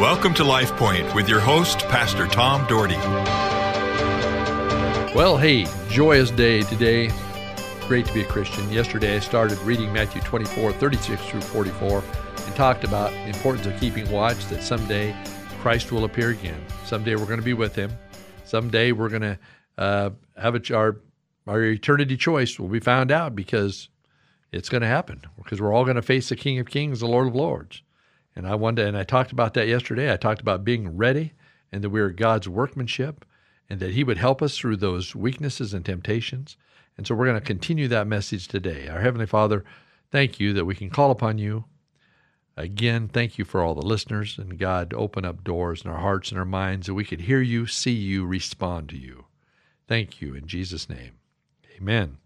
Welcome to LifePoint with your host, Pastor Tom Dougherty. Well, hey, joyous day today. Great to be a Christian. Yesterday I started reading Matthew 24, 36 through 44, and talked about the importance of keeping watch that someday Christ will appear again. Someday we're going to be with him. Someday we're going to have our eternity choice will be found out, because it's going to happen, because we're all going to face the King of Kings, the Lord of Lords. And I talked about that yesterday. I talked about being ready, and that we are God's workmanship, and that he would help us through those weaknesses and temptations. And so we're going to continue that message today. Our Heavenly Father, thank you that we can call upon you. Again, thank you for all the listeners, and God, open up doors in our hearts and our minds that we could hear you, see you, respond to you. Thank you in Jesus' name. Amen.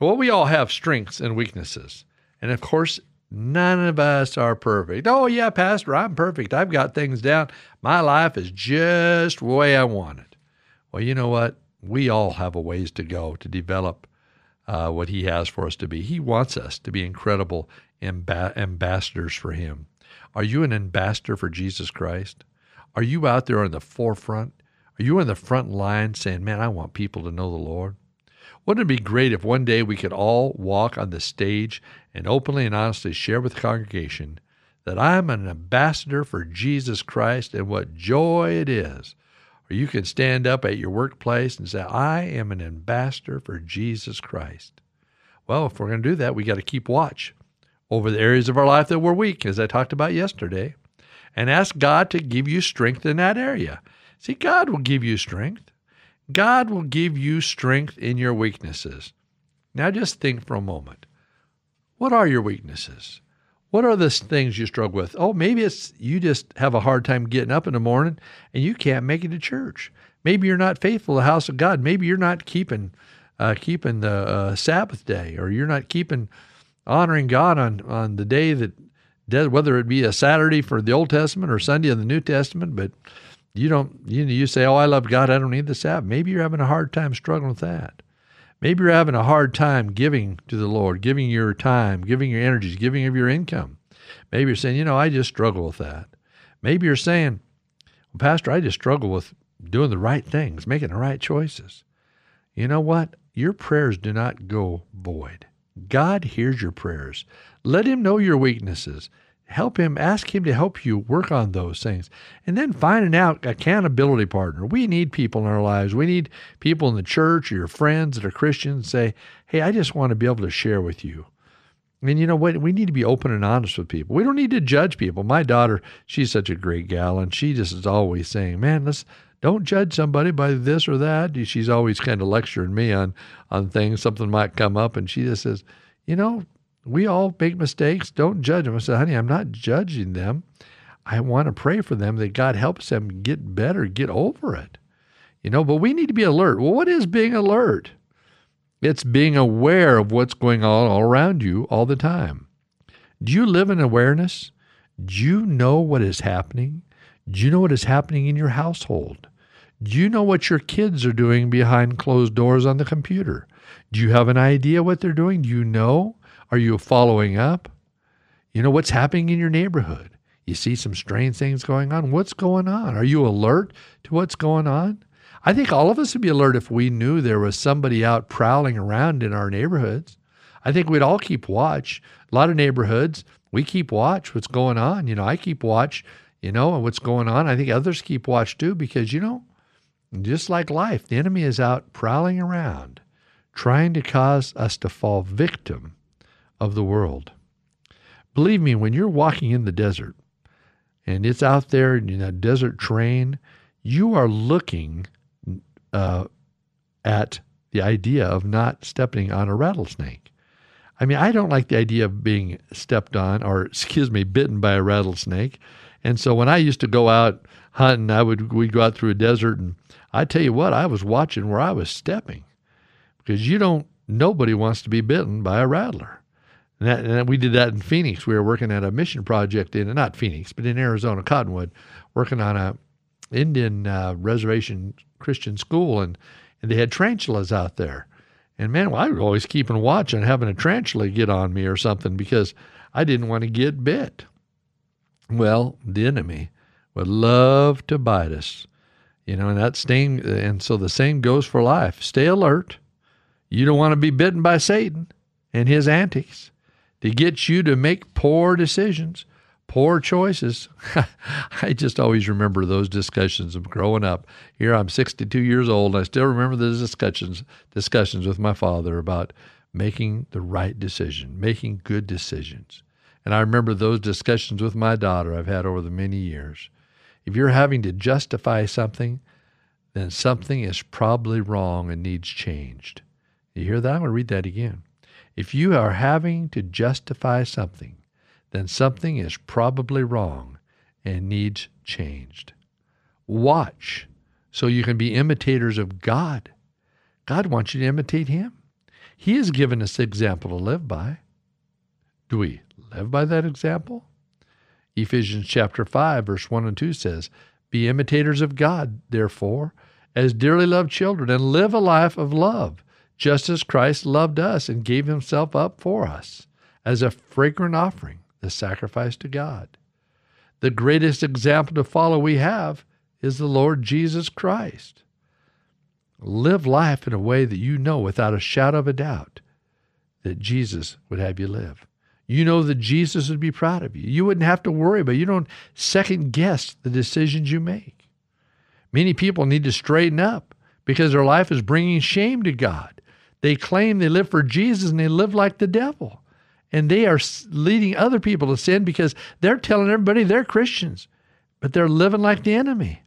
Well, we all have strengths and weaknesses. And of course, none of us are perfect. Oh yeah, Pastor, I'm perfect. I've got things down. My life is just the way I want it. Well, you know what? We all have a ways to go to develop what he has for us to be. He wants us to be incredible ambassadors for him. Are you an ambassador for Jesus Christ? Are you out there on the forefront? Are you on the front line saying, man, I want people to know the Lord? Wouldn't it be great if one day we could all walk on the stage and openly and honestly share with the congregation that I'm an ambassador for Jesus Christ, and what joy it is. Or you can stand up at your workplace and say, I am an ambassador for Jesus Christ. Well, if we're going to do that, we got to keep watch over the areas of our life that we're weak, as I talked about yesterday, and ask God to give you strength in that area. See, God will give you strength. God will give you strength in your weaknesses. Now just think for a moment. What are your weaknesses? What are the things you struggle with? Oh, maybe it's you just have a hard time getting up in the morning and you can't make it to church. Maybe you're not faithful to the house of God. Maybe you're not keeping the Sabbath day, or you're not honoring God on the day whether it be a Saturday for the Old Testament or Sunday in the New Testament, but you say, I love God, I don't need the Sabbath. Maybe you're having a hard time struggling with that. Maybe you're having a hard time giving to the Lord, giving your time, giving your energies, giving of your income. Maybe you're saying, I just struggle with that. Maybe you're saying, well, Pastor, I just struggle with doing the right things, making the right choices. You know what? Your prayers do not go void. God hears your prayers. Let him know your weaknesses. Help him, ask him to help you work on those things. And then find an accountability partner. We need people in our lives. We need people in the church or your friends that are Christians say, hey, I just want to be able to share with you. And you know what? We need to be open and honest with people. We don't need to judge people. My daughter, she's such a great gal, and she just is always saying, man, don't judge somebody by this or that. She's always kind of lecturing me on things. Something might come up, and she just says, we all make mistakes. Don't judge them. I said, honey, I'm not judging them. I want to pray for them that God helps them get better, get over it. But we need to be alert. Well, what is being alert? It's being aware of what's going on all around you all the time. Do you live in awareness? Do you know what is happening? Do you know what is happening in your household? Do you know what your kids are doing behind closed doors on the computer? Do you have an idea what they're doing? Do you know? Are you following up? What's happening in your neighborhood? You see some strange things going on. What's going on? Are you alert to what's going on? I think all of us would be alert if we knew there was somebody out prowling around in our neighborhoods. I think we'd all keep watch. A lot of neighborhoods, we keep watch what's going on. I keep watch, and what's going on. I think others keep watch too, because, just like life, the enemy is out prowling around, trying to cause us to fall victim of the world. Believe me, when you're walking in the desert and it's out there in that desert terrain, you are looking at the idea of not stepping on a rattlesnake. I mean, I don't like the idea of being bitten by a rattlesnake. And so when I used to go out hunting, we'd go out through a desert, and I tell you what, I was watching where I was stepping, because nobody wants to be bitten by a rattler. And we did that in Phoenix. We were working at a mission project in Arizona, Cottonwood, working on a Indian reservation Christian school, and they had tarantulas out there. And man, I was always keeping watch on having a tarantula get on me or something, because I didn't want to get bit. Well, the enemy would love to bite us. You know, and that sting, and so the same goes for life. Stay alert. You don't want to be bitten by Satan and his antics to get you to make poor decisions, poor choices. I just always remember those discussions of growing up. Here I'm 62 years old, and I still remember the discussions with my father about making the right decision, making good decisions. And I remember those discussions with my daughter I've had over the many years. If you're having to justify something, then something is probably wrong and needs changed. You hear that? I'm going to read that again. If you are having to justify something, then something is probably wrong and needs changed. Watch so you can be imitators of God. God wants you to imitate him. He has given us the example to live by. Do we live by that example? Ephesians chapter 5, verse 1 and 2 says, "Be imitators of God, therefore, as dearly loved children, and live a life of love, just as Christ loved us and gave himself up for us, as a fragrant offering, the sacrifice to God." The greatest example to follow we have is the Lord Jesus Christ. Live life in a way that you know without a shadow of a doubt that Jesus would have you live. You know that Jesus would be proud of you. You wouldn't have to worry about it. You don't second-guess the decisions you make. Many people need to straighten up because their life is bringing shame to God. They claim they live for Jesus, and they live like the devil. And they are leading other people to sin because they're telling everybody they're Christians, but they're living like the enemy.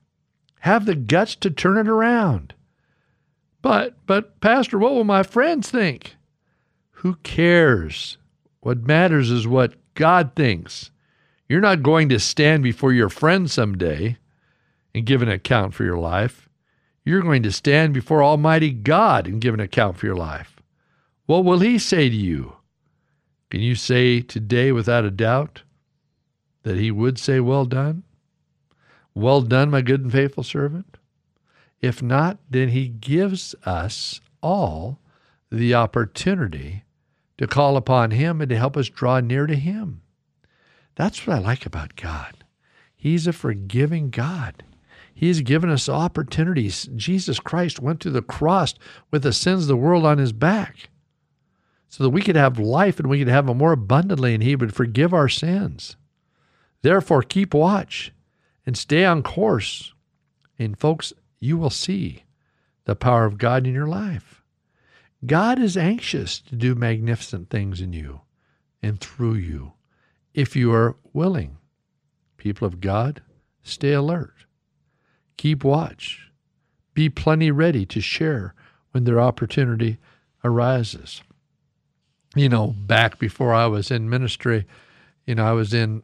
Have the guts to turn it around. But Pastor, what will my friends think? Who cares? What matters is what God thinks. You're not going to stand before your friend someday and give an account for your life. You're going to stand before Almighty God and give an account for your life. What will he say to you? Can you say today without a doubt that he would say, "Well done"? "Well done, my good and faithful servant"? If not, then he gives us all the opportunity to call upon him and to help us draw near to him. That's what I like about God. He's a forgiving God. He's given us opportunities. Jesus Christ went to the cross with the sins of the world on his back so that we could have life and we could have it more abundantly, and he would forgive our sins. Therefore, keep watch and stay on course. And folks, you will see the power of God in your life. God is anxious to do magnificent things in you and through you if you are willing. People of God, stay alert. Keep watch. Be plenty ready to share when their opportunity arises. You know, back before I was in ministry, you know, I was in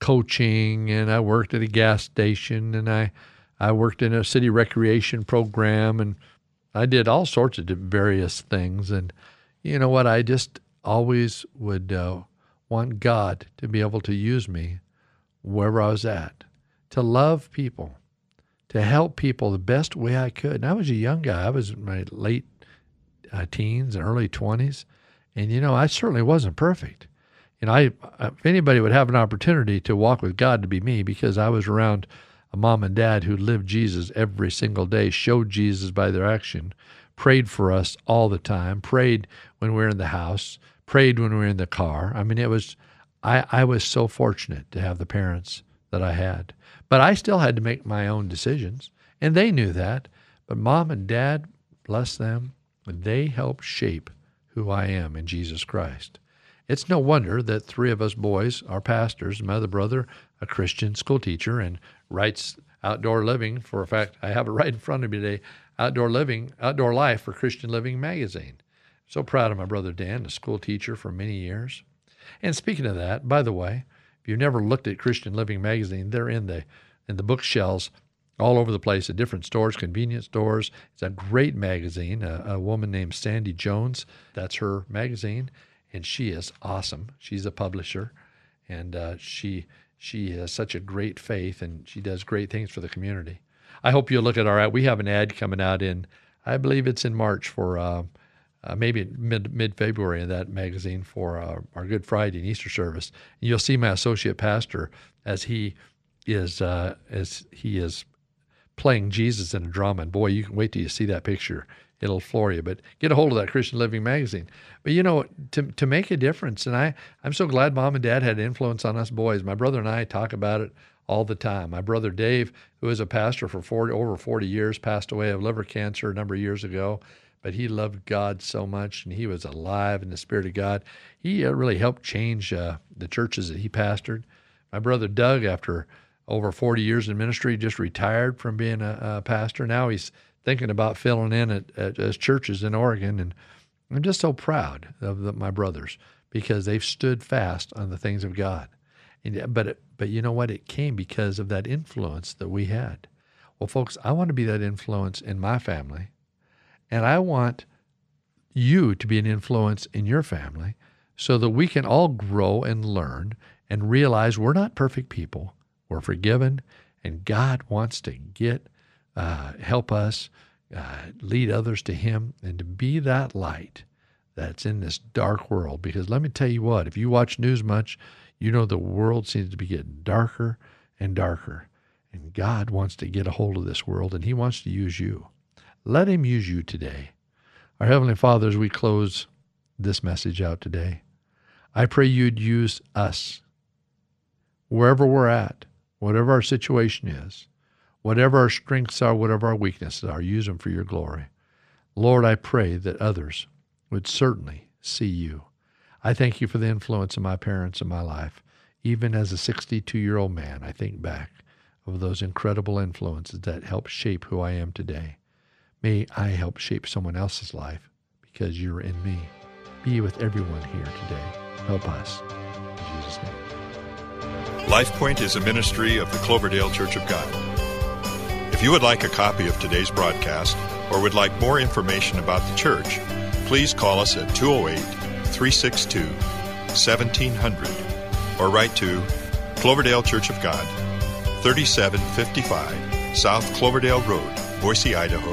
coaching, and I worked at a gas station, and I worked in a city recreation program, and I did all sorts of various things, and you know what? I just always would want God to be able to use me wherever I was at, to love people, to help people the best way I could. And I was a young guy. I was in my late teens and early 20s, and you know, I certainly wasn't perfect. You know, if anybody would have an opportunity to walk with God, to be me, because I was around a mom and dad who lived Jesus every single day, showed Jesus by their action, prayed for us all the time, prayed when we were in the house, prayed when we were in the car. I mean, it was, I was so fortunate to have the parents that I had. But I still had to make my own decisions, and they knew that. But mom and dad, bless them, they helped shape who I am in Jesus Christ. It's no wonder that three of us boys are pastors. My other brother, a Christian school teacher, and writes Outdoor Living. For a fact, I have it right in front of me today, Outdoor Life for Christian Living magazine. So proud of my brother Dan, a school teacher for many years. And speaking of that, by the way, if you've never looked at Christian Living magazine, they're in the bookshelves all over the place at different stores, convenience stores. It's a great magazine. A woman named Sandy Jones, that's her magazine. And she is awesome. She's a publisher, and she has such a great faith, and she does great things for the community. I hope you'll look at our ad. We have an ad coming out in, I believe it's in March, for maybe mid-February in that magazine for our Good Friday and Easter service. And you'll see my associate pastor as he is he is playing Jesus in a drama. And boy, you can wait till you see that picture. It'll floor you. But get a hold of that Christian Living magazine. But, you know, to make a difference, and I'm so glad Mom and Dad had an influence on us boys. My brother and I talk about it all the time. My brother Dave, who was a pastor for over 40 years, passed away of liver cancer a number of years ago. But he loved God so much, and he was alive in the Spirit of God. He really helped change the churches that he pastored. My brother Doug, after over 40 years in ministry, just retired from being a pastor. Now he's thinking about filling in at churches in Oregon, and I'm just so proud of my brothers because they've stood fast on the things of God. And, but you know what? It came because of that influence that we had. Well, folks, I want to be that influence in my family, and I want you to be an influence in your family so that we can all grow and learn and realize we're not perfect people. We're forgiven, and God wants to help us, lead others to Him, and to be that light that's in this dark world. Because let me tell you what, if you watch news much, you know the world seems to be getting darker and darker, and God wants to get a hold of this world, and He wants to use you. Let Him use you today. Our Heavenly Father, as we close this message out today, I pray You'd use us wherever we're at, whatever our situation is, whatever our strengths are, whatever our weaknesses are, use them for Your glory. Lord, I pray that others would certainly see You. I thank You for the influence of my parents in my life. Even as a 62-year-old man, I think back of those incredible influences that helped shape who I am today. May I help shape someone else's life because You're in me. Be with everyone here today. Help us. In Jesus' name. LifePoint is a ministry of the Cloverdale Church of God. If you would like a copy of today's broadcast or would like more information about the church, please call us at 208-362-1700 or write to Cloverdale Church of God, 3755 South Cloverdale Road, Boise, Idaho,